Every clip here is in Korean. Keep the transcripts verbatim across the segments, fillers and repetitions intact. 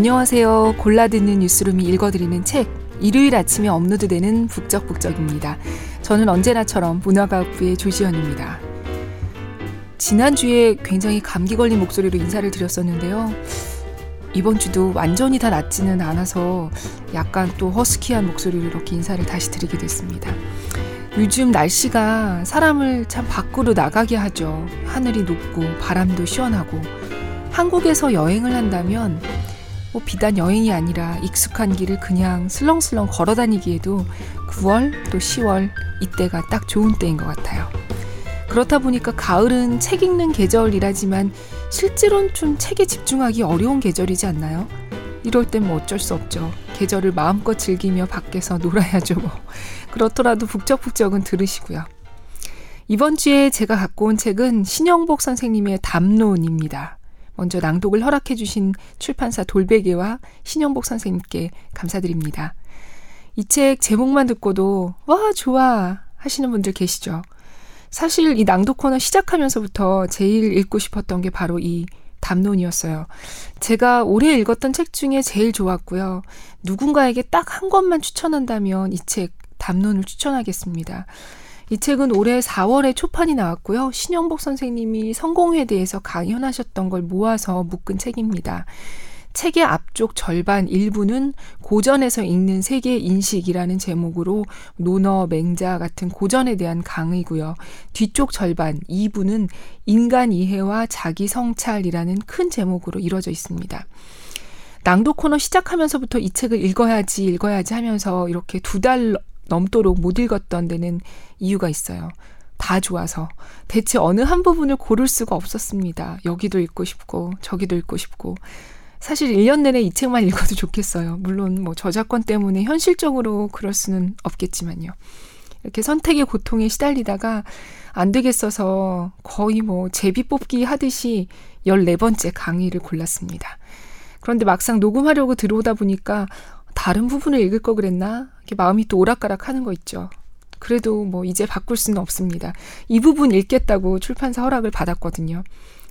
안녕하세요. 골라듣는 뉴스룸이 읽어드리는 책, 일요일 아침에 업로드되는 북적북적입니다. 저는 언제나처럼 문화과학부의 조지현입니다. 지난주에 굉장히 감기 걸린 목소리로 인사를 드렸었는데요. 이번 주도 완전히 다 낫지는 않아서 약간 또 허스키한 목소리로 이렇게 인사를 다시 드리게 됐습니다. 요즘 날씨가 사람을 참 밖으로 나가게 하죠. 하늘이 높고 바람도 시원하고. 한국에서 여행을 한다면 뭐 비단 여행이 아니라 익숙한 길을 그냥 슬렁슬렁 걸어다니기에도 구월 또 시월 이때가 딱 좋은 때인 것 같아요. 그렇다 보니까 가을은 책 읽는 계절이라지만 실제로는 좀 책에 집중하기 어려운 계절이지 않나요? 이럴 땐 뭐 어쩔 수 없죠. 계절을 마음껏 즐기며 밖에서 놀아야죠. 뭐. 그렇더라도 북적북적은 들으시고요. 이번 주에 제가 갖고 온 책은 신영복 선생님의 담론입니다. 먼저 낭독을 허락해 주신 출판사 돌베개와 신영복 선생님께 감사드립니다. 이 책 제목만 듣고도 와 좋아 하시는 분들 계시죠. 사실 이 낭독 코너 시작하면서부터 제일 읽고 싶었던 게 바로 이 담론이었어요. 제가 올해 읽었던 책 중에 제일 좋았고요. 누군가에게 딱 한 권만 추천한다면 이 책 담론을 추천하겠습니다. 이 책은 올해 사월에 초판이 나왔고요. 신영복 선생님이 성공회에 대해서 강연하셨던 걸 모아서 묶은 책입니다. 책의 앞쪽 절반 일부는 고전에서 읽는 세계의 인식이라는 제목으로 논어, 맹자 같은 고전에 대한 강의고요. 뒤쪽 절반 이부는 인간 이해와 자기 성찰이라는 큰 제목으로 이루어져 있습니다. 낭독 코너 시작하면서부터 이 책을 읽어야지 읽어야지 하면서 이렇게 두 달 넘도록 못 읽었던 데는 이유가 있어요. 다 좋아서 대체 어느 한 부분을 고를 수가 없었습니다. 여기도 읽고 싶고 저기도 읽고 싶고. 사실 일 년 내내 이 책만 읽어도 좋겠어요. 물론 뭐 저작권 때문에 현실적으로 그럴 수는 없겠지만요. 이렇게 선택의 고통에 시달리다가 안 되겠어서 거의 뭐 제비 뽑기 하듯이 열네 번째 강의를 골랐습니다. 그런데 막상 녹음하려고 들어오다 보니까 다른 부분을 읽을 거 그랬나? 이렇게 마음이 또 오락가락 하는 거 있죠. 그래도 뭐 이제 바꿀 수는 없습니다. 이 부분 읽겠다고 출판사 허락을 받았거든요.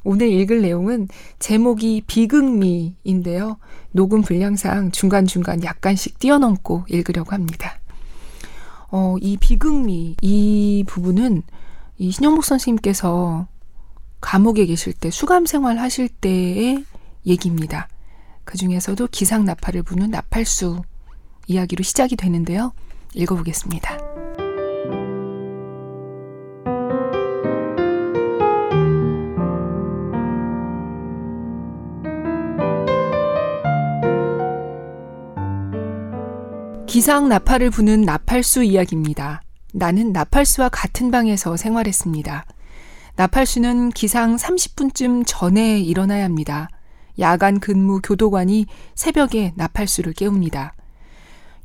오늘 읽을 내용은 제목이 비극미인데요. 녹음 분량상 중간중간 약간씩 뛰어넘고 읽으려고 합니다. 어, 이 비극미, 이 부분은 이 신영복 선생님께서 감옥에 계실 때, 수감생활 하실 때의 얘기입니다. 그 중에서도 기상나팔을 부는 나팔수 이야기로 시작이 되는데요. 읽어보겠습니다. 기상나팔을 부는 나팔수 이야기입니다. 나는 나팔수와 같은 방에서 생활했습니다. 나팔수는 기상 삼십 분쯤 전에 일어나야 합니다. 야간 근무 교도관이 새벽에 나팔수를 깨웁니다.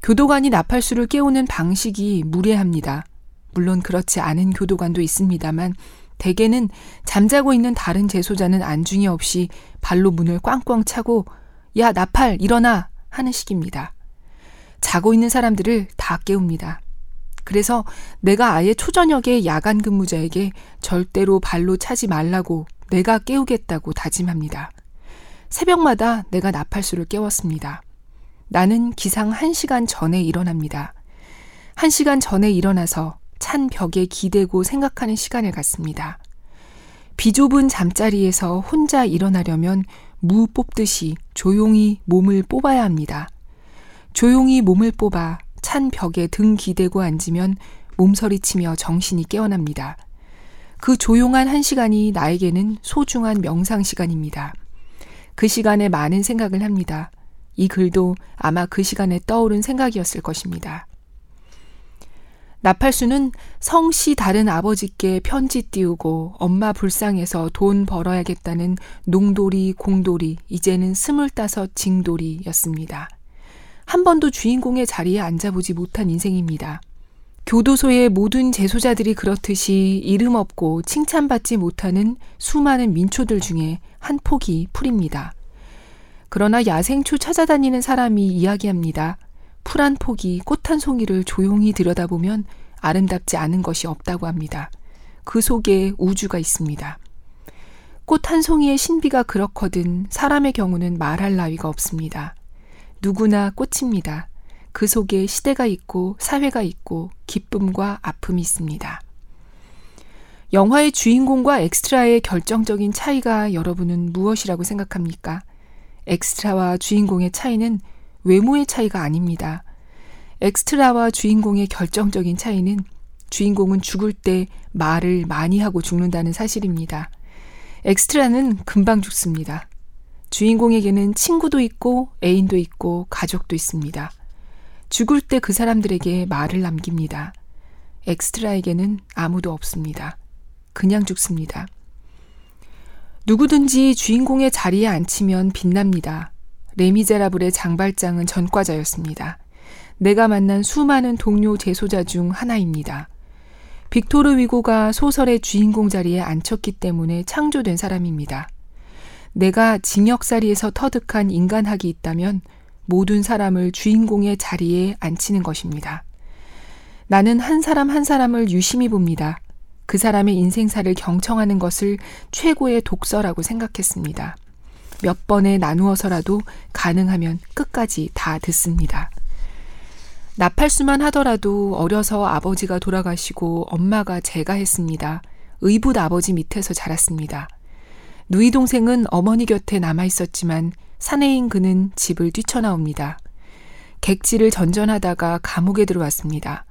교도관이 나팔수를 깨우는 방식이 무례합니다. 물론 그렇지 않은 교도관도 있습니다만 대개는 잠자고 있는 다른 재소자는 안중에 없이 발로 문을 꽝꽝 차고 야 나팔 일어나 하는 식입니다. 자고 있는 사람들을 다 깨웁니다. 그래서 내가 아예 초저녁에 야간 근무자에게 절대로 발로 차지 말라고 내가 깨우겠다고 다짐합니다. 새벽마다 내가 나팔수를 깨웠습니다. 나는 기상 한 시간 전에 일어납니다. 한 시간 전에 일어나서 찬 벽에 기대고 생각하는 시간을 갖습니다. 비좁은 잠자리에서 혼자 일어나려면 무 뽑듯이 조용히 몸을 뽑아야 합니다. 조용히 몸을 뽑아 찬 벽에 등 기대고 앉으면 몸서리치며 정신이 깨어납니다. 그 조용한 한 시간이 나에게는 소중한 명상 시간입니다. 그 시간에 많은 생각을 합니다. 이 글도 아마 그 시간에 떠오른 생각이었을 것입니다. 나팔수는 성씨 다른 아버지께 편지 띄우고 엄마 불쌍해서 돈 벌어야겠다는 농돌이, 공돌이, 이제는 스물다섯 징돌이였습니다. 한 번도 주인공의 자리에 앉아보지 못한 인생입니다. 교도소의 모든 재소자들이 그렇듯이 이름 없고 칭찬받지 못하는 수많은 민초들 중에 한 폭이 풀입니다. 그러나 야생초 찾아다니는 사람이 이야기합니다. 풀 한 폭이 꽃 한 송이를 조용히 들여다보면 아름답지 않은 것이 없다고 합니다. 그 속에 우주가 있습니다. 꽃 한 송이의 신비가 그렇거든 사람의 경우는 말할 나위가 없습니다. 누구나 꽃입니다. 그 속에 시대가 있고 사회가 있고 기쁨과 아픔이 있습니다. 영화의 주인공과 엑스트라의 결정적인 차이가 여러분은 무엇이라고 생각합니까? 엑스트라와 주인공의 차이는 외모의 차이가 아닙니다. 엑스트라와 주인공의 결정적인 차이는 주인공은 죽을 때 말을 많이 하고 죽는다는 사실입니다. 엑스트라는 금방 죽습니다. 주인공에게는 친구도 있고 애인도 있고 가족도 있습니다. 죽을 때 그 사람들에게 말을 남깁니다. 엑스트라에게는 아무도 없습니다. 그냥 죽습니다. 누구든지 주인공의 자리에 앉히면 빛납니다. 레미제라블의 장발장은 전과자였습니다. 내가 만난 수많은 동료 재소자 중 하나입니다. 빅토르 위고가 소설의 주인공 자리에 앉혔기 때문에 창조된 사람입니다. 내가 징역살이에서 터득한 인간학이 있다면 모든 사람을 주인공의 자리에 앉히는 것입니다. 나는 한 사람 한 사람을 유심히 봅니다. 그 사람의 인생사를 경청하는 것을 최고의 독서라고 생각했습니다. 몇 번에 나누어서라도 가능하면 끝까지 다 듣습니다. 나팔수만 하더라도 어려서 아버지가 돌아가시고 엄마가 제가 했습니다. 의붓 아버지 밑에서 자랐습니다. 누이 동생은 어머니 곁에 남아있었지만 사내인 그는 집을 뛰쳐나옵니다. 객지를 전전하다가 감옥에 들어왔습니다.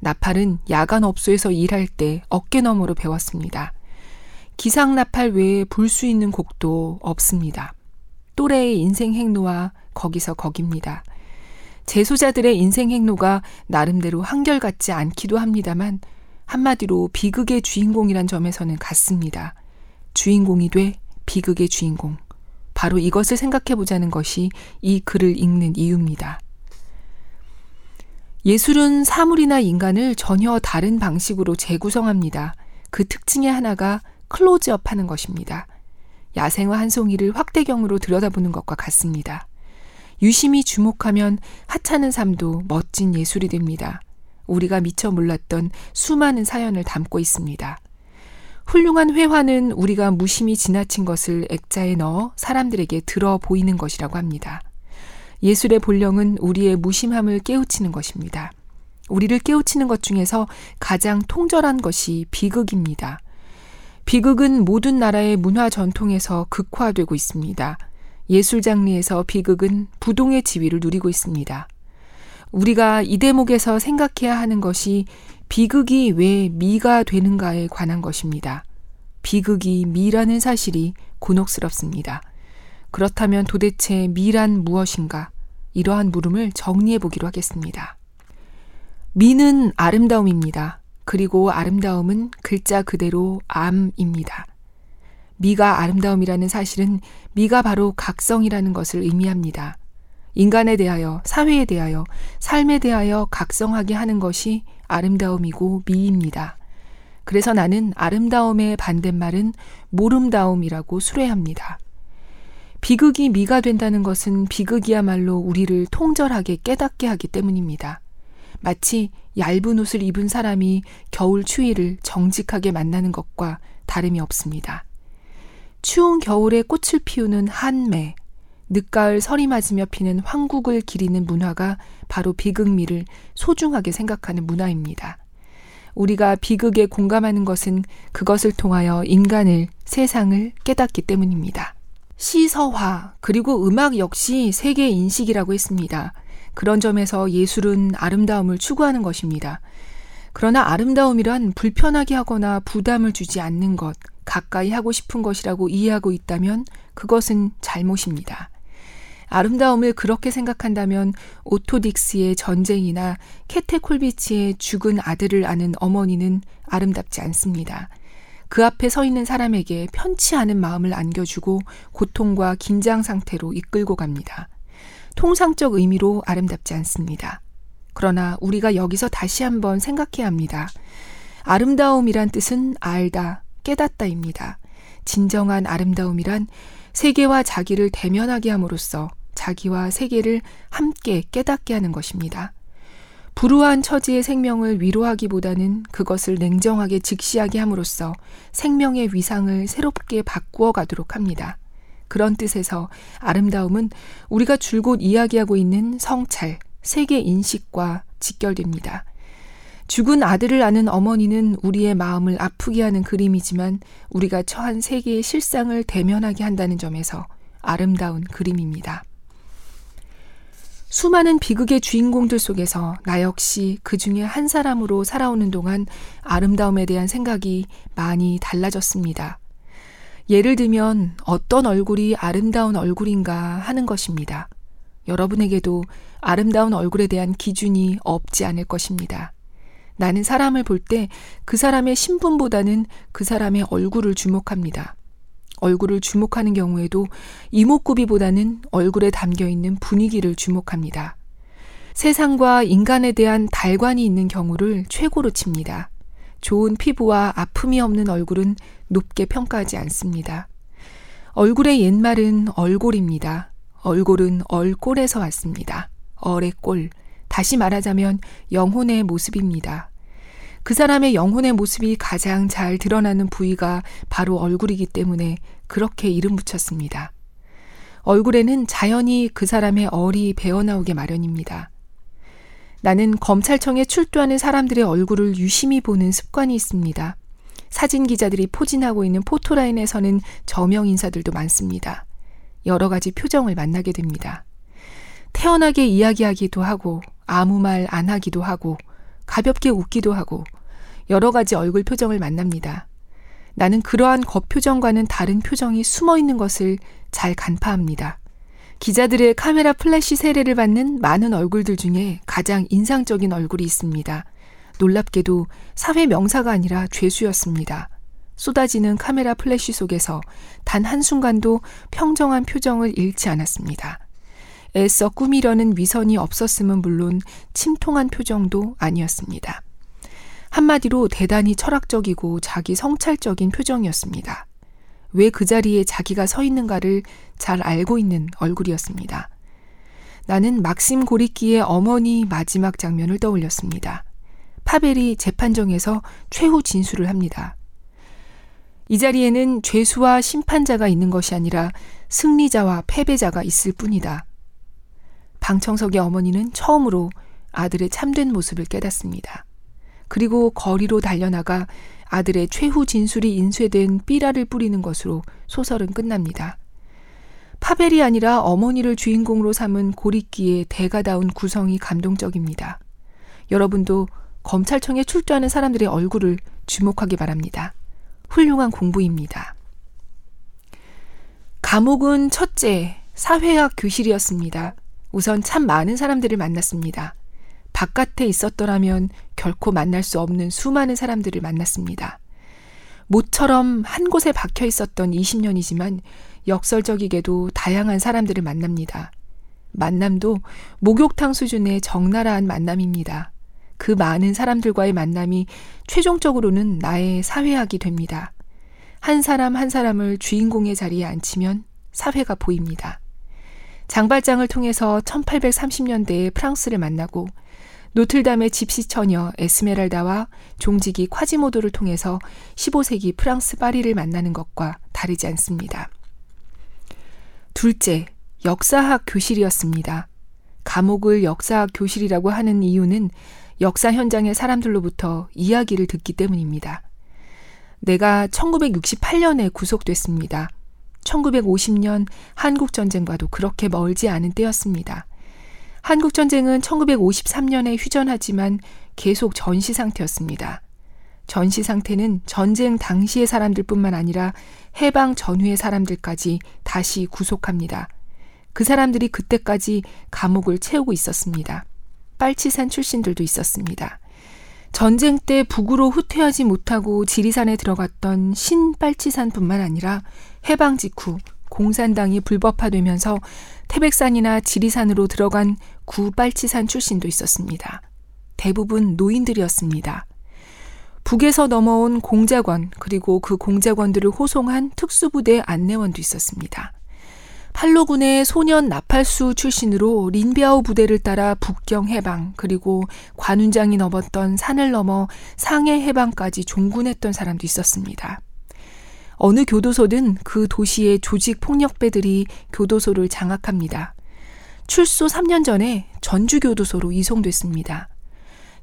나팔은 야간 업소에서 일할 때 어깨너머로 배웠습니다. 기상나팔 외에 불 수 있는 곡도 없습니다. 또래의 인생 행로와 거기서 거깁니다. 재소자들의 인생 행로가 나름대로 한결같지 않기도 합니다만 한마디로 비극의 주인공이란 점에서는 같습니다. 주인공이 돼 비극의 주인공. 바로 이것을 생각해보자는 것이 이 글을 읽는 이유입니다. 예술은 사물이나 인간을 전혀 다른 방식으로 재구성합니다. 그 특징의 하나가 클로즈업하는 것입니다. 야생화 한 송이를 확대경으로 들여다보는 것과 같습니다. 유심히 주목하면 하찮은 삶도 멋진 예술이 됩니다. 우리가 미처 몰랐던 수많은 사연을 담고 있습니다. 훌륭한 회화는 우리가 무심히 지나친 것을 액자에 넣어 사람들에게 들어 보이는 것이라고 합니다. 예술의 본령은 우리의 무심함을 깨우치는 것입니다. 우리를 깨우치는 것 중에서 가장 통절한 것이 비극입니다. 비극은 모든 나라의 문화 전통에서 극화되고 있습니다. 예술 장르에서 비극은 부동의 지위를 누리고 있습니다. 우리가 이 대목에서 생각해야 하는 것이 비극이 왜 미가 되는가에 관한 것입니다. 비극이 미라는 사실이 곤혹스럽습니다. 그렇다면 도대체 미란 무엇인가? 이러한 물음을 정리해보기로 하겠습니다. 미는 아름다움입니다. 그리고 아름다움은 글자 그대로 암입니다. 미가 아름다움이라는 사실은 미가 바로 각성이라는 것을 의미합니다. 인간에 대하여, 사회에 대하여, 삶에 대하여 각성하게 하는 것이 아름다움이고 미입니다. 그래서 나는 아름다움의 반대말은 모름다움이라고 수레합니다. 비극이 미가 된다는 것은 비극이야말로 우리를 통절하게 깨닫게 하기 때문입니다. 마치 얇은 옷을 입은 사람이 겨울 추위를 정직하게 만나는 것과 다름이 없습니다. 추운 겨울에 꽃을 피우는 한매, 늦가을 서리 맞으며 피는 황국을 기리는 문화가 바로 비극미를 소중하게 생각하는 문화입니다. 우리가 비극에 공감하는 것은 그것을 통하여 인간을, 세상을 깨닫기 때문입니다. 시서화, 그리고 음악 역시 세계 인식이라고 했습니다. 그런 점에서 예술은 아름다움을 추구하는 것입니다. 그러나 아름다움이란 불편하게 하거나 부담을 주지 않는 것, 가까이 하고 싶은 것이라고 이해하고 있다면 그것은 잘못입니다. 아름다움을 그렇게 생각한다면 오토딕스의 전쟁이나 케테 콜비치의 죽은 아들을 아는 어머니는 아름답지 않습니다. 그 앞에 서 있는 사람에게 편치 않은 마음을 안겨주고 고통과 긴장 상태로 이끌고 갑니다. 통상적 의미로 아름답지 않습니다. 그러나 우리가 여기서 다시 한번 생각해야 합니다. 아름다움이란 뜻은 알다, 깨닫다입니다. 진정한 아름다움이란 세계와 자기를 대면하게 함으로써 자기와 세계를 함께 깨닫게 하는 것입니다. 불우한 처지의 생명을 위로하기보다는 그것을 냉정하게 직시하게 함으로써 생명의 위상을 새롭게 바꾸어 가도록 합니다. 그런 뜻에서 아름다움은 우리가 줄곧 이야기하고 있는 성찰, 세계인식과 직결됩니다. 죽은 아들을 아는 어머니는 우리의 마음을 아프게 하는 그림이지만 우리가 처한 세계의 실상을 대면하게 한다는 점에서 아름다운 그림입니다. 수많은 비극의 주인공들 속에서 나 역시 그 중에 한 사람으로 살아오는 동안 아름다움에 대한 생각이 많이 달라졌습니다. 예를 들면 어떤 얼굴이 아름다운 얼굴인가 하는 것입니다. 여러분에게도 아름다운 얼굴에 대한 기준이 없지 않을 것입니다. 나는 사람을 볼 때 그 사람의 신분보다는 그 사람의 얼굴을 주목합니다. 얼굴을 주목하는 경우에도 이목구비보다는 얼굴에 담겨있는 분위기를 주목합니다. 세상과 인간에 대한 달관이 있는 경우를 최고로 칩니다. 좋은 피부와 아픔이 없는 얼굴은 높게 평가하지 않습니다. 얼굴의 옛말은 얼골입니다. 얼골은 얼꼴에서 왔습니다. 얼의 꼴, 다시 말하자면 영혼의 모습입니다. 그 사람의 영혼의 모습이 가장 잘 드러나는 부위가 바로 얼굴이기 때문에 그렇게 이름 붙였습니다. 얼굴에는 자연히 그 사람의 얼이 배어나오게 마련입니다. 나는 검찰청에 출두하는 사람들의 얼굴을 유심히 보는 습관이 있습니다. 사진 기자들이 포진하고 있는 포토라인에서는 저명 인사들도 많습니다. 여러 가지 표정을 만나게 됩니다. 태연하게 이야기하기도 하고 아무 말 안 하기도 하고 가볍게 웃기도 하고 여러 가지 얼굴 표정을 만납니다. 나는 그러한 겉표정과는 다른 표정이 숨어있는 것을 잘 간파합니다. 기자들의 카메라 플래시 세례를 받는 많은 얼굴들 중에 가장 인상적인 얼굴이 있습니다. 놀랍게도 사회 명사가 아니라 죄수였습니다. 쏟아지는 카메라 플래시 속에서 단 한순간도 평정한 표정을 잃지 않았습니다. 애써 꾸미려는 위선이 없었음은 물론 침통한 표정도 아니었습니다. 한마디로 대단히 철학적이고 자기 성찰적인 표정이었습니다. 왜 그 자리에 자기가 서 있는가를 잘 알고 있는 얼굴이었습니다. 나는 막심 고리끼의 어머니 마지막 장면을 떠올렸습니다. 파벨이 재판정에서 최후 진술을 합니다. 이 자리에는 죄수와 심판자가 있는 것이 아니라 승리자와 패배자가 있을 뿐이다. 방청석의 어머니는 처음으로 아들의 참된 모습을 깨닫습니다. 그리고 거리로 달려나가 아들의 최후 진술이 인쇄된 삐라를 뿌리는 것으로 소설은 끝납니다. 파벨이 아니라 어머니를 주인공으로 삼은 고리끼의 대가다운 구성이 감동적입니다. 여러분도 검찰청에 출두하는 사람들의 얼굴을 주목하기 바랍니다. 훌륭한 공부입니다. 감옥은 첫째, 사회학 교실이었습니다. 우선 참 많은 사람들을 만났습니다. 바깥에 있었더라면 결코 만날 수 없는 수많은 사람들을 만났습니다. 모처럼 한 곳에 박혀 있었던 이십 년이지만 역설적이게도 다양한 사람들을 만납니다. 만남도 목욕탕 수준의 적나라한 만남입니다. 그 많은 사람들과의 만남이 최종적으로는 나의 사회학이 됩니다. 한 사람 한 사람을 주인공의 자리에 앉히면 사회가 보입니다. 장발장을 통해서 천팔백삼십 년대에 프랑스를 만나고 노트르담의 집시 처녀 에스메랄다와 종지기 콰지모도를 통해서 십오 세기 프랑스 파리를 만나는 것과 다르지 않습니다. 둘째, 역사학 교실이었습니다. 감옥을 역사학 교실이라고 하는 이유는 역사 현장의 사람들로부터 이야기를 듣기 때문입니다. 내가 천구백육십팔 년에 구속됐습니다. 천구백오십 년 한국전쟁과도 그렇게 멀지 않은 때였습니다. 한국전쟁은 천구백오십삼 년에 휴전하지만 계속 전시상태였습니다. 전시상태는 전쟁 당시의 사람들뿐만 아니라 해방 전후의 사람들까지 다시 구속합니다. 그 사람들이 그때까지 감옥을 채우고 있었습니다. 빨치산 출신들도 있었습니다. 전쟁 때 북으로 후퇴하지 못하고 지리산에 들어갔던 신빨치산뿐만 아니라 해방 직후 공산당이 불법화되면서 태백산이나 지리산으로 들어간 구빨치산 출신도 있었습니다. 대부분 노인들이었습니다. 북에서 넘어온 공작원 그리고 그 공작원들을 호송한 특수부대 안내원도 있었습니다. 한로군의 소년 나팔수 출신으로 린뱌오 부대를 따라 북경 해방, 그리고 관운장이 넘었던 산을 넘어 상해 해방까지 종군했던 사람도 있었습니다. 어느 교도소든 그 도시의 조직폭력배들이 교도소를 장악합니다. 출소 삼 년 전에 전주교도소로 이송됐습니다.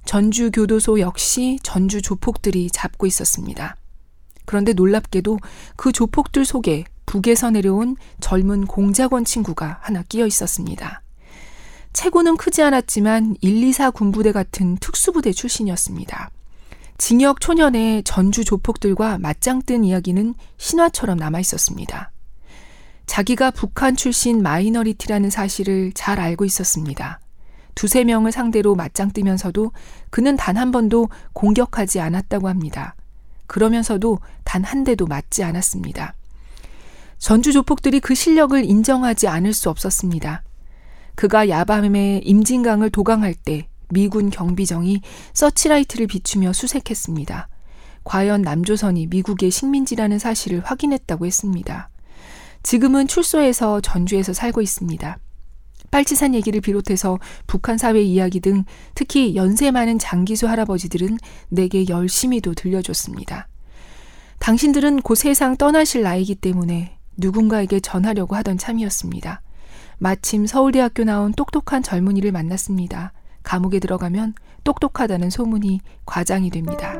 전주교도소 역시 전주 조폭들이 잡고 있었습니다. 그런데 놀랍게도 그 조폭들 속에 북에서 내려온 젊은 공작원 친구가 하나 끼어 있었습니다. 체구는 크지 않았지만 일, 이, 사 군부대 같은 특수부대 출신이었습니다. 징역 초년의 전주 조폭들과 맞짱 뜬 이야기는 신화처럼 남아있었습니다. 자기가 북한 출신 마이너리티라는 사실을 잘 알고 있었습니다. 두세 명을 상대로 맞짱 뜨면서도 그는 단 한 번도 공격하지 않았다고 합니다. 그러면서도 단 한 대도 맞지 않았습니다. 전주 조폭들이 그 실력을 인정하지 않을 수 없었습니다. 그가 야밤에 임진강을 도강할 때 미군 경비정이 서치라이트를 비추며 수색했습니다. 과연 남조선이 미국의 식민지라는 사실을 확인했다고 했습니다. 지금은 출소해서 전주에서 살고 있습니다. 빨치산 얘기를 비롯해서 북한 사회 이야기 등 특히 연세 많은 장기수 할아버지들은 내게 열심히도 들려줬습니다. 당신들은 곧 세상 떠나실 나이기 때문에 누군가에게 전하려고 하던 참이었습니다. 마침 서울대학교 나온 똑똑한 젊은이를 만났습니다. 감옥에 들어가면 똑똑하다는 소문이 과장이 됩니다.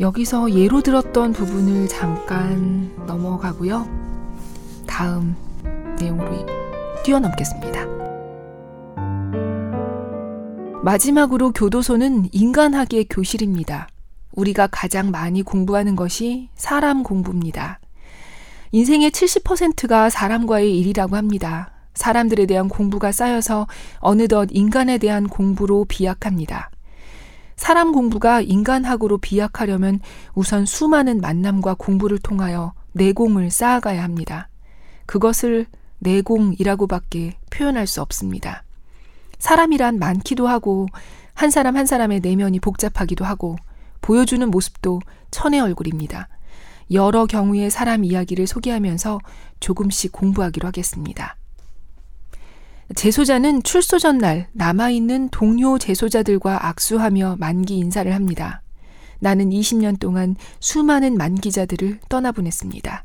여기서 예로 들었던 부분을 잠깐 넘어가고요. 다음 내용으로 뛰어넘겠습니다. 마지막으로 교도소는 인간학의 교실입니다. 우리가 가장 많이 공부하는 것이 사람 공부입니다. 인생의 칠십 퍼센트가 사람과의 일이라고 합니다. 사람들에 대한 공부가 쌓여서 어느덧 인간에 대한 공부로 비약합니다. 사람 공부가 인간학으로 비약하려면 우선 수많은 만남과 공부를 통하여 내공을 쌓아가야 합니다. 그것을 내공이라고밖에 표현할 수 없습니다. 사람이란 많기도 하고 한 사람 한 사람의 내면이 복잡하기도 하고 보여주는 모습도 천의 얼굴입니다. 여러 경우의 사람 이야기를 소개하면서 조금씩 공부하기로 하겠습니다. 재소자는 출소 전날 남아있는 동료 재소자들과 악수하며 만기 인사를 합니다. 나는 이십 년 동안 수많은 만기자들을 떠나보냈습니다.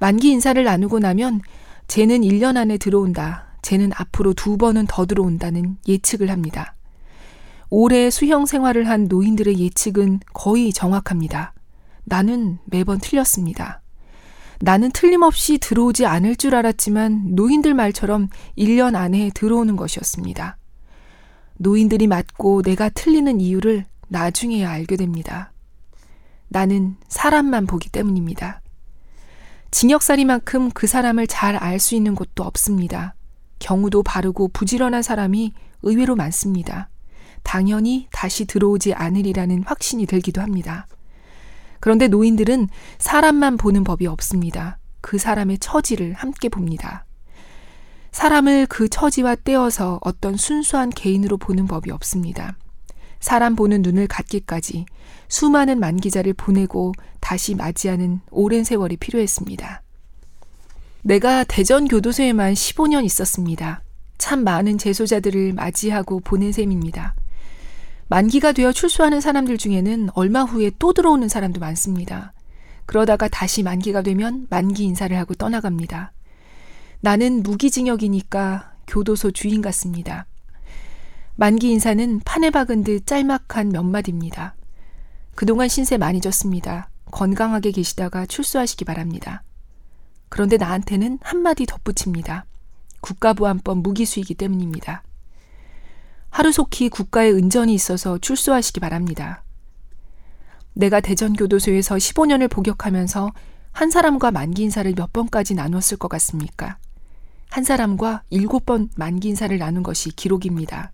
만기 인사를 나누고 나면 쟤는 일 년 안에 들어온다, 쟤는 앞으로 두 번은 더 들어온다는 예측을 합니다. 오래 수형 생활을 한 노인들의 예측은 거의 정확합니다. 나는 매번 틀렸습니다. 나는 틀림없이 들어오지 않을 줄 알았지만 노인들 말처럼 일 년 안에 들어오는 것이었습니다. 노인들이 맞고 내가 틀리는 이유를 나중에야 알게 됩니다. 나는 사람만 보기 때문입니다. 징역살이만큼 그 사람을 잘 알 수 있는 곳도 없습니다. 경우도 바르고 부지런한 사람이 의외로 많습니다. 당연히 다시 들어오지 않으리라는 확신이 들기도 합니다. 그런데 노인들은 사람만 보는 법이 없습니다. 그 사람의 처지를 함께 봅니다. 사람을 그 처지와 떼어서 어떤 순수한 개인으로 보는 법이 없습니다. 사람 보는 눈을 갖기까지 수많은 만기자를 보내고 다시 맞이하는 오랜 세월이 필요했습니다. 내가 대전교도소에만 십오 년 있었습니다. 참 많은 재소자들을 맞이하고 보낸 셈입니다. 만기가 되어 출소하는 사람들 중에는 얼마 후에 또 들어오는 사람도 많습니다. 그러다가 다시 만기가 되면 만기 인사를 하고 떠나갑니다. 나는 무기징역이니까 교도소 주인 같습니다. 만기 인사는 판에 박은 듯 짤막한 몇 마디입니다. 그동안 신세 많이 졌습니다. 건강하게 계시다가 출소하시기 바랍니다. 그런데 나한테는 한마디 덧붙입니다. 국가보안법 무기수이기 때문입니다. 하루속히 국가에 은전이 있어서 출소하시기 바랍니다. 내가 대전교도소에서 십오 년을 복역하면서 한 사람과 만기 인사를 몇 번까지 나눴을 것 같습니까? 한 사람과 일곱 번 만기 인사를 나눈 것이 기록입니다.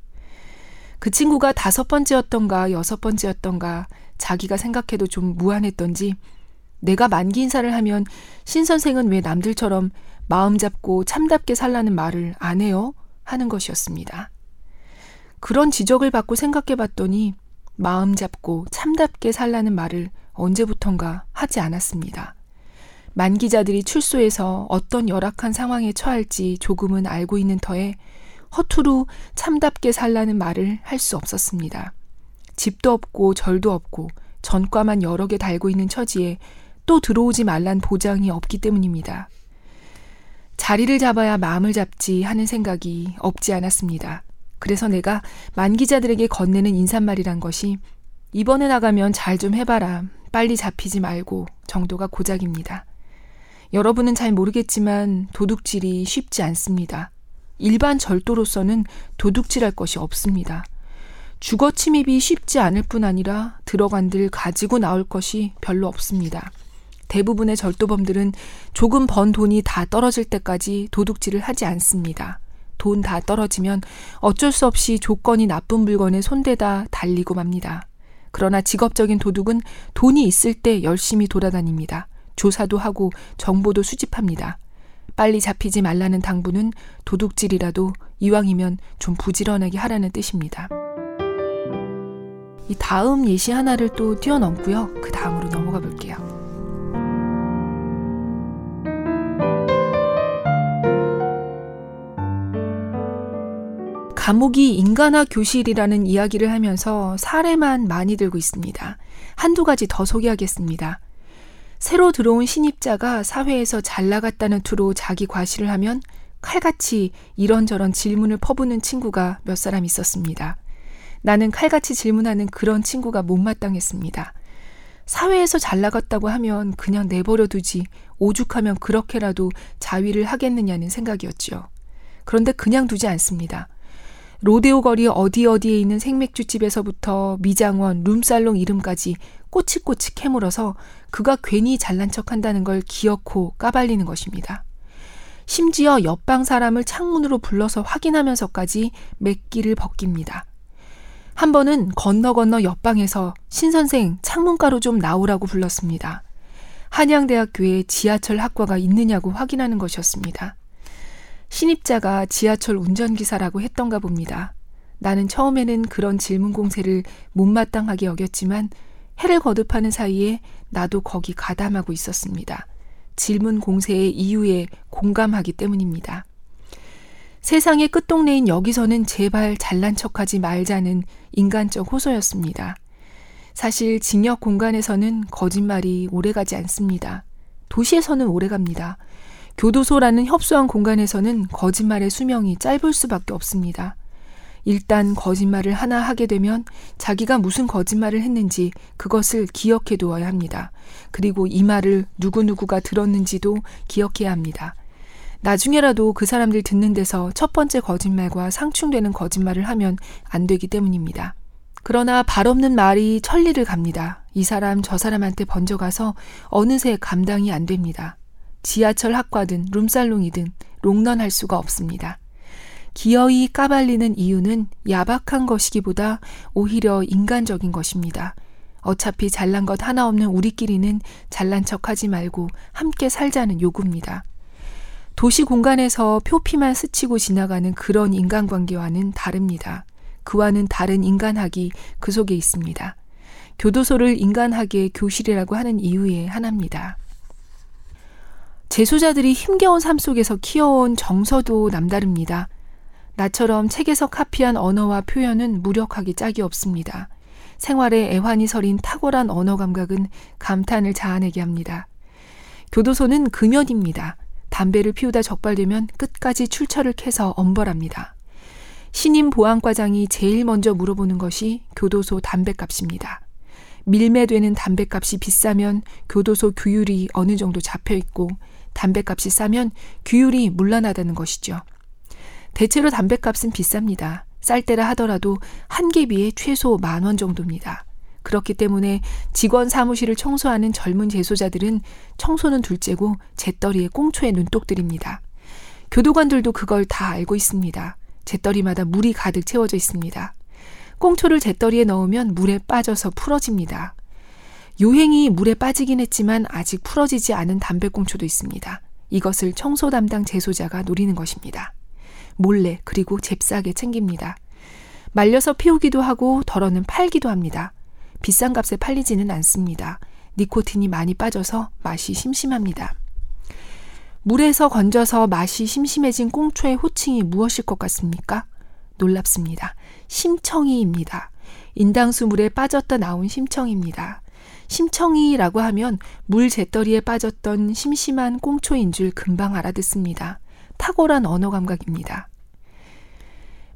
그 친구가 다섯 번째였던가 여섯 번째였던가 자기가 생각해도 좀 무한했던지 내가 만기 인사를 하면 신 선생은 왜 남들처럼 마음 잡고 참답게 살라는 말을 안 해요? 하는 것이었습니다. 그런 지적을 받고 생각해봤더니 마음 잡고 참답게 살라는 말을 언제부턴가 하지 않았습니다. 만기자들이 출소해서 어떤 열악한 상황에 처할지 조금은 알고 있는 터에 허투루 참답게 살라는 말을 할 수 없었습니다. 집도 없고 절도 없고 전과만 여러 개 달고 있는 처지에 또 들어오지 말란 보장이 없기 때문입니다. 자리를 잡아야 마음을 잡지 하는 생각이 없지 않았습니다. 그래서 내가 만기자들에게 건네는 인사말이란 것이 이번에 나가면 잘 좀 해봐라, 빨리 잡히지 말고 정도가 고작입니다. 여러분은 잘 모르겠지만 도둑질이 쉽지 않습니다. 일반 절도로서는 도둑질할 것이 없습니다. 주거 침입이 쉽지 않을 뿐 아니라 들어간들 가지고 나올 것이 별로 없습니다. 대부분의 절도범들은 조금 번 돈이 다 떨어질 때까지 도둑질을 하지 않습니다. 돈 다 떨어지면 어쩔 수 없이 조건이 나쁜 물건에 손대다 달리고 맙니다. 그러나 직업적인 도둑은 돈이 있을 때 열심히 돌아다닙니다. 조사도 하고 정보도 수집합니다. 빨리 잡히지 말라는 당부는 도둑질이라도 이왕이면 좀 부지런하게 하라는 뜻입니다. 이 다음 예시 하나를 또 뛰어넘고요. 그 다음으로 넘어가 볼게요. 감옥이 인간화 교실이라는 이야기를 하면서 사례만 많이 들고 있습니다. 한두 가지 더 소개하겠습니다. 새로 들어온 신입자가 사회에서 잘 나갔다는 투로 자기 과시를 하면 칼같이 이런저런 질문을 퍼붓는 친구가 몇 사람 있었습니다. 나는 칼같이 질문하는 그런 친구가 못마땅했습니다. 사회에서 잘 나갔다고 하면 그냥 내버려 두지 오죽하면 그렇게라도 자위를 하겠느냐는 생각이었지요. 그런데 그냥 두지 않습니다. 로데오 거리 어디 어디에 있는 생맥주집에서부터 미장원, 룸살롱 이름까지 꼬치꼬치 캐물어서 그가 괜히 잘난 척한다는 걸 기어코 까발리는 것입니다. 심지어 옆방 사람을 창문으로 불러서 확인하면서까지 맥기를 벗깁니다. 한 번은 건너 건너 옆방에서 신선생 창문가로 좀 나오라고 불렀습니다. 한양대학교에 지하철 학과가 있느냐고 확인하는 것이었습니다. 신입자가 지하철 운전기사라고 했던가 봅니다. 나는 처음에는 그런 질문 공세를 못마땅하게 여겼지만 해를 거듭하는 사이에 나도 거기 가담하고 있었습니다. 질문 공세의 이유에 공감하기 때문입니다. 세상의 끝동네인 여기서는 제발 잘난 척하지 말자는 인간적 호소였습니다. 사실 징역 공간에서는 거짓말이 오래가지 않습니다. 도시에서는 오래갑니다. 교도소라는 협소한 공간에서는 거짓말의 수명이 짧을 수밖에 없습니다. 일단 거짓말을 하나 하게 되면 자기가 무슨 거짓말을 했는지 그것을 기억해 두어야 합니다. 그리고 이 말을 누구누구가 들었는지도 기억해야 합니다. 나중에라도 그 사람들 듣는 데서 첫 번째 거짓말과 상충되는 거짓말을 하면 안 되기 때문입니다. 그러나 발 없는 말이 천리를 갑니다. 이 사람 저 사람한테 번져가서 어느새 감당이 안 됩니다. 지하철 학과든 룸살롱이든 롱런할 수가 없습니다. 기어이 까발리는 이유는 야박한 것이기보다 오히려 인간적인 것입니다. 어차피 잘난 것 하나 없는 우리끼리는 잘난 척하지 말고 함께 살자는 요구입니다. 도시 공간에서 표피만 스치고 지나가는 그런 인간관계와는 다릅니다. 그와는 다른 인간학이 그 속에 있습니다. 교도소를 인간학의 교실이라고 하는 이유의 하나입니다. 재소자들이 힘겨운 삶 속에서 키워온 정서도 남다릅니다. 나처럼 책에서 카피한 언어와 표현은 무력하기 짝이 없습니다. 생활에 애환이 서린 탁월한 언어 감각은 감탄을 자아내게 합니다. 교도소는 금연입니다. 담배를 피우다 적발되면 끝까지 출처를 캐서 엄벌합니다. 신임 보안과장이 제일 먼저 물어보는 것이 교도소 담배값입니다. 밀매되는 담배값이 비싸면 교도소 규율이 어느 정도 잡혀있고 담배값이 싸면 규율이 문란하다는 것이죠. 대체로 담배값은 비쌉니다. 쌀 때라 하더라도 한 개비에 최소 만 원 정도입니다. 그렇기 때문에 직원 사무실을 청소하는 젊은 재소자들은 청소는 둘째고 재떨이에 꽁초에 눈독들입니다. 교도관들도 그걸 다 알고 있습니다. 재떨이마다 물이 가득 채워져 있습니다. 꽁초를 재떨이에 넣으면 물에 빠져서 풀어집니다. 요행이 물에 빠지긴 했지만 아직 풀어지지 않은 담배꽁초도 있습니다. 이것을 청소 담당 재소자가 노리는 것입니다. 몰래 그리고 잽싸게 챙깁니다. 말려서 피우기도 하고 덜어는 팔기도 합니다. 비싼 값에 팔리지는 않습니다. 니코틴이 많이 빠져서 맛이 심심합니다. 물에서 건져서 맛이 심심해진 꽁초의 호칭이 무엇일 것 같습니까? 놀랍습니다. 심청이입니다. 인당수 물에 빠졌다 나온 심청입니다. 심청이라고 하면 물 재떨이에 빠졌던 심심한 꽁초인 줄 금방 알아듣습니다. 탁월한 언어 감각입니다.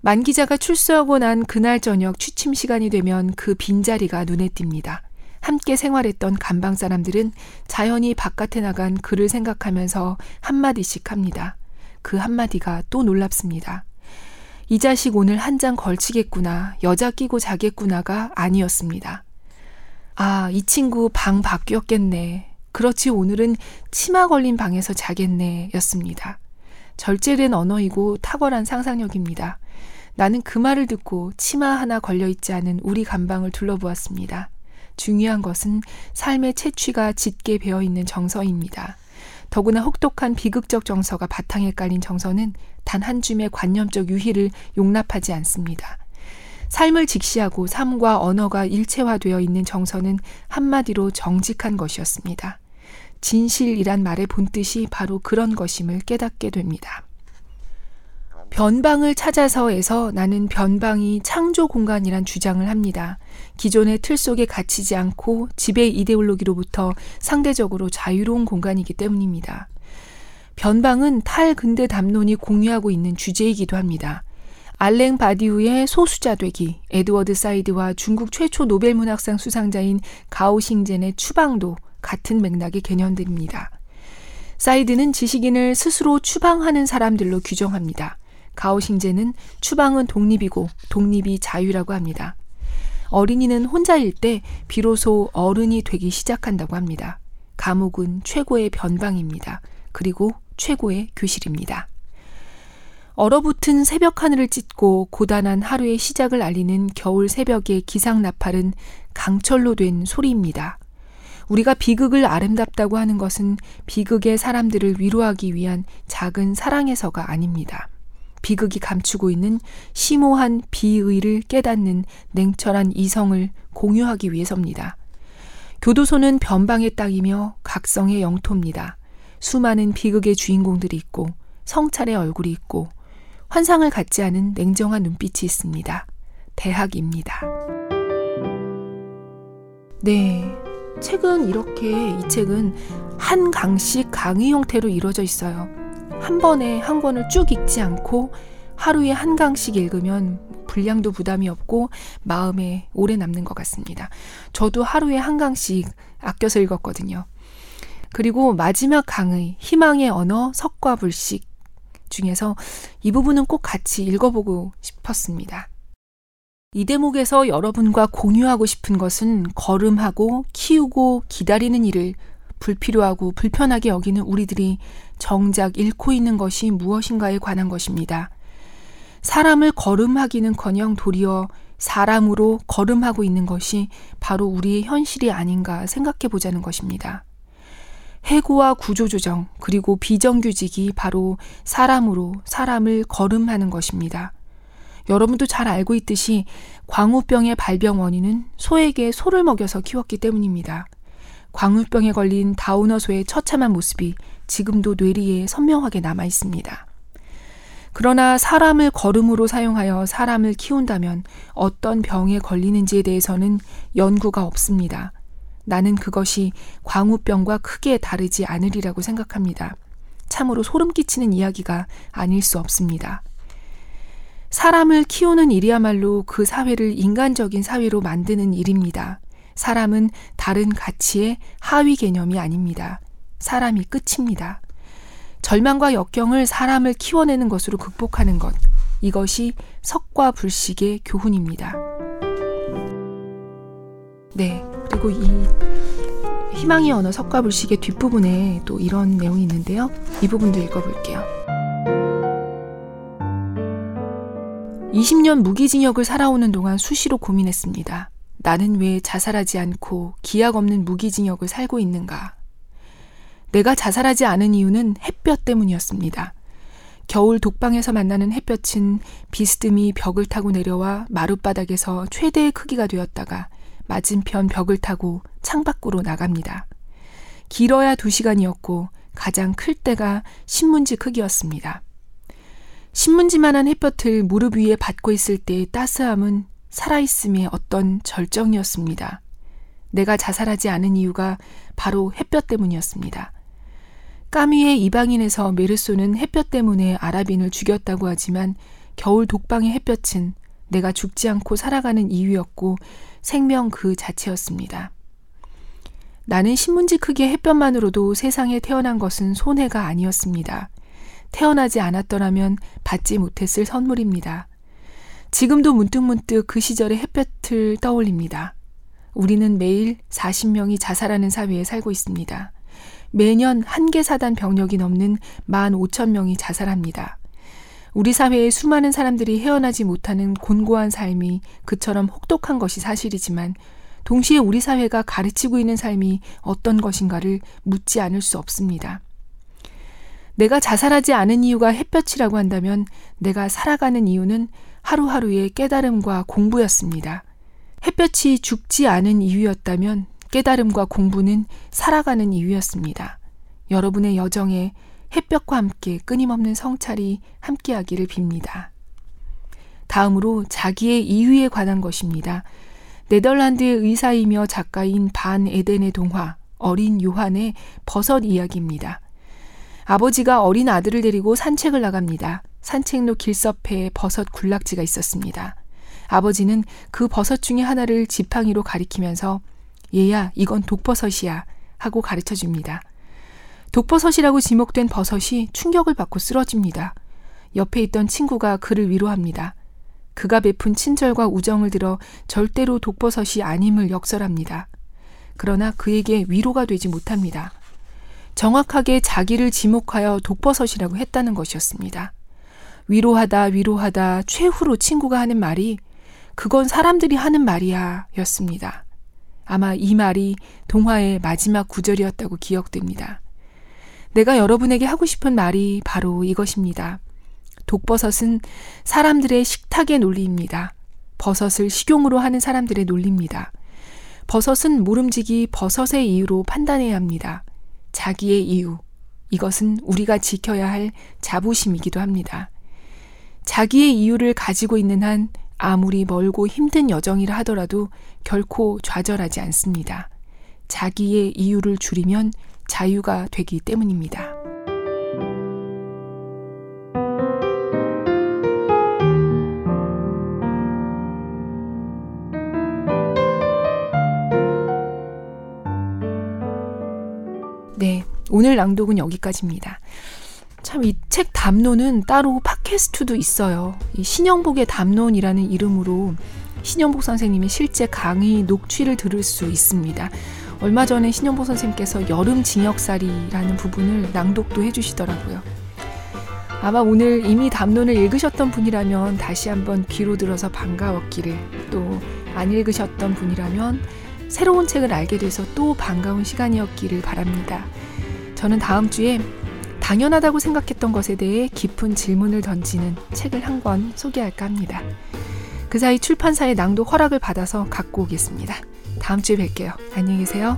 만 기자가 출소하고 난 그날 저녁 취침 시간이 되면 그 빈자리가 눈에 띕니다. 함께 생활했던 감방 사람들은 자연히 바깥에 나간 그를 생각하면서 한마디씩 합니다. 그 한마디가 또 놀랍습니다. 이 자식 오늘 한 장 걸치겠구나, 여자 끼고 자겠구나가 아니었습니다. 아, 이 친구 방 바뀌었겠네. 그렇지, 오늘은 치마 걸린 방에서 자겠네 였습니다. 절제된 언어이고 탁월한 상상력입니다. 나는 그 말을 듣고 치마 하나 걸려있지 않은 우리 감방을 둘러보았습니다. 중요한 것은 삶의 채취가 짙게 배어있는 정서입니다. 더구나 혹독한 비극적 정서가 바탕에 깔린 정서는 단 한 줌의 관념적 유희를 용납하지 않습니다. 삶을 직시하고 삶과 언어가 일체화되어 있는 정서는 한마디로 정직한 것이었습니다. 진실이란 말의 본뜻이 바로 그런 것임을 깨닫게 됩니다. 변방을 찾아서에서 나는 변방이 창조 공간이란 주장을 합니다. 기존의 틀 속에 갇히지 않고 지배의 이데올로기로부터 상대적으로 자유로운 공간이기 때문입니다. 변방은 탈근대 담론이 공유하고 있는 주제이기도 합니다. 알랭 바디우의 소수자 되기, 에드워드 사이드와 중국 최초 노벨문학상 수상자인 가오싱젠의 추방도 같은 맥락의 개념들입니다. 사이드는 지식인을 스스로 추방하는 사람들로 규정합니다. 가오싱제는 추방은 독립이고 독립이 자유라고 합니다. 어린이는 혼자일 때 비로소 어른이 되기 시작한다고 합니다. 감옥은 최고의 변방입니다. 그리고 최고의 교실입니다. 얼어붙은 새벽 하늘을 찢고 고단한 하루의 시작을 알리는 겨울 새벽의 기상나팔은 강철로 된 소리입니다. 우리가 비극을 아름답다고 하는 것은 비극의 사람들을 위로하기 위한 작은 사랑에서가 아닙니다. 비극이 감추고 있는 심오한 비의를 깨닫는 냉철한 이성을 공유하기 위해서입니다. 교도소는 변방의 땅이며 각성의 영토입니다. 수많은 비극의 주인공들이 있고 성찰의 얼굴이 있고 환상을 갖지 않은 냉정한 눈빛이 있습니다. 대학입니다. 네, 책은 이렇게 이 책은 한 강씩 강의 형태로 이루어져 있어요. 한 번에 한 권을 쭉 읽지 않고 하루에 한 강씩 읽으면 분량도 부담이 없고 마음에 오래 남는 것 같습니다. 저도 하루에 한 강씩 아껴서 읽었거든요. 그리고 마지막 강의 희망의 언어 석과불식 중에서 이 부분은 꼭 같이 읽어보고 싶었습니다. 이 대목에서 여러분과 공유하고 싶은 것은 걸음하고 키우고 기다리는 일을 불필요하고 불편하게 여기는 우리들이 정작 잃고 있는 것이 무엇인가에 관한 것입니다. 사람을 거름하기는커녕 도리어 사람으로 거름하고 있는 것이 바로 우리의 현실이 아닌가 생각해 보자는 것입니다. 해고와 구조조정 그리고 비정규직이 바로 사람으로 사람을 거름하는 것입니다. 여러분도 잘 알고 있듯이 광우병의 발병 원인은 소에게 소를 먹여서 키웠기 때문입니다. 광우병에 걸린 다우너소의 처참한 모습이 지금도 뇌리에 선명하게 남아 있습니다. 그러나 사람을 거름으로 사용하여 사람을 키운다면 어떤 병에 걸리는지에 대해서는 연구가 없습니다. 나는 그것이 광우병과 크게 다르지 않으리라고 생각합니다. 참으로 소름 끼치는 이야기가 아닐 수 없습니다. 사람을 키우는 일이야말로 그 사회를 인간적인 사회로 만드는 일입니다. 사람은 다른 가치의 하위 개념이 아닙니다. 사람이 끝입니다. 절망과 역경을 사람을 키워내는 것으로 극복하는 것, 이것이 석과 불식의 교훈입니다. 네, 그리고 이 희망의 언어 석과 불식의 뒷부분에 또 이런 내용이 있는데요. 이 부분도 읽어볼게요. 이십 년 무기징역을 살아오는 동안 수시로 고민했습니다. 나는 왜 자살하지 않고 기약 없는 무기징역을 살고 있는가? 내가 자살하지 않은 이유는 햇볕 때문이었습니다. 겨울 독방에서 만나는 햇볕은 비스듬히 벽을 타고 내려와 마룻바닥에서 최대의 크기가 되었다가 맞은편 벽을 타고 창밖으로 나갑니다. 길어야 두 시간이었고 가장 클 때가 신문지 크기였습니다. 신문지만한 햇볕을 무릎 위에 받고 있을 때의 따스함은 살아있음의 어떤 절정이었습니다. 내가 자살하지 않은 이유가 바로 햇볕 때문이었습니다. 까미의 이방인에서 메르소는 햇볕 때문에 아랍인을 죽였다고 하지만 겨울 독방의 햇볕은 내가 죽지 않고 살아가는 이유였고 생명 그 자체였습니다. 나는 신문지 크기의 햇볕만으로도 세상에 태어난 것은 손해가 아니었습니다. 태어나지 않았더라면 받지 못했을 선물입니다. 지금도 문득문득 그 시절의 햇볕을 떠올립니다. 우리는 매일 사십 명이 자살하는 사회에 살고 있습니다. 매년 한 개 사단 병력이 넘는 만 오천 명이 자살합니다. 우리 사회의 수많은 사람들이 헤어나지 못하는 곤고한 삶이 그처럼 혹독한 것이 사실이지만 동시에 우리 사회가 가르치고 있는 삶이 어떤 것인가를 묻지 않을 수 없습니다. 내가 자살하지 않은 이유가 햇볕이라고 한다면 내가 살아가는 이유는 하루하루의 깨달음과 공부였습니다. 햇볕이 죽지 않은 이유였다면 깨달음과 공부는 살아가는 이유였습니다. 여러분의 여정에 햇볕과 함께 끊임없는 성찰이 함께하기를 빕니다. 다음으로 자기의 이유에 관한 것입니다. 네덜란드의 의사이며 작가인 반 에덴의 동화 어린 요한의 버섯 이야기입니다. 아버지가 어린 아들을 데리고 산책을 나갑니다. 산책로 길섭해에 버섯 군락지가 있었습니다. 아버지는 그 버섯 중에 하나를 지팡이로 가리키면서 얘야, 이건 독버섯이야 하고 가르쳐줍니다. 독버섯이라고 지목된 버섯이 충격을 받고 쓰러집니다. 옆에 있던 친구가 그를 위로합니다. 그가 베푼 친절과 우정을 들어 절대로 독버섯이 아님을 역설합니다. 그러나 그에게 위로가 되지 못합니다. 정확하게 자기를 지목하여 독버섯이라고 했다는 것이었습니다. 위로하다 위로하다 최후로 친구가 하는 말이 그건 사람들이 하는 말이야 였습니다. 아마 이 말이 동화의 마지막 구절이었다고 기억됩니다. 내가 여러분에게 하고 싶은 말이 바로 이것입니다. 독버섯은 사람들의 식탁의 논리입니다. 버섯을 식용으로 하는 사람들의 논리입니다. 버섯은 모름지기 버섯의 이유로 판단해야 합니다. 자기의 이유, 이것은 우리가 지켜야 할 자부심이기도 합니다. 자기의 이유를 가지고 있는 한 아무리 멀고 힘든 여정이라 하더라도 결코 좌절하지 않습니다. 자기의 이유를 줄이면 자유가 되기 때문입니다. 네, 오늘 낭독은 여기까지입니다. 참 이 책 담론은 따로 팟캐스트도 있어요. 이 신영복의 담론이라는 이름으로 신영복 선생님의 실제 강의 녹취를 들을 수 있습니다. 얼마 전에 신영복 선생님께서 여름 징역살이라는 부분을 낭독도 해주시더라고요. 아마 오늘 이미 담론을 읽으셨던 분이라면 다시 한번 귀로 들어서 반가웠기를, 또 안 읽으셨던 분이라면 새로운 책을 알게 돼서 또 반가운 시간이었기를 바랍니다. 저는 다음 주에 당연하다고 생각했던 것에 대해 깊은 질문을 던지는 책을 한 권 소개할까 합니다. 그 사이 출판사의 낭독 허락을 받아서 갖고 오겠습니다. 다음 주에 뵐게요. 안녕히 계세요.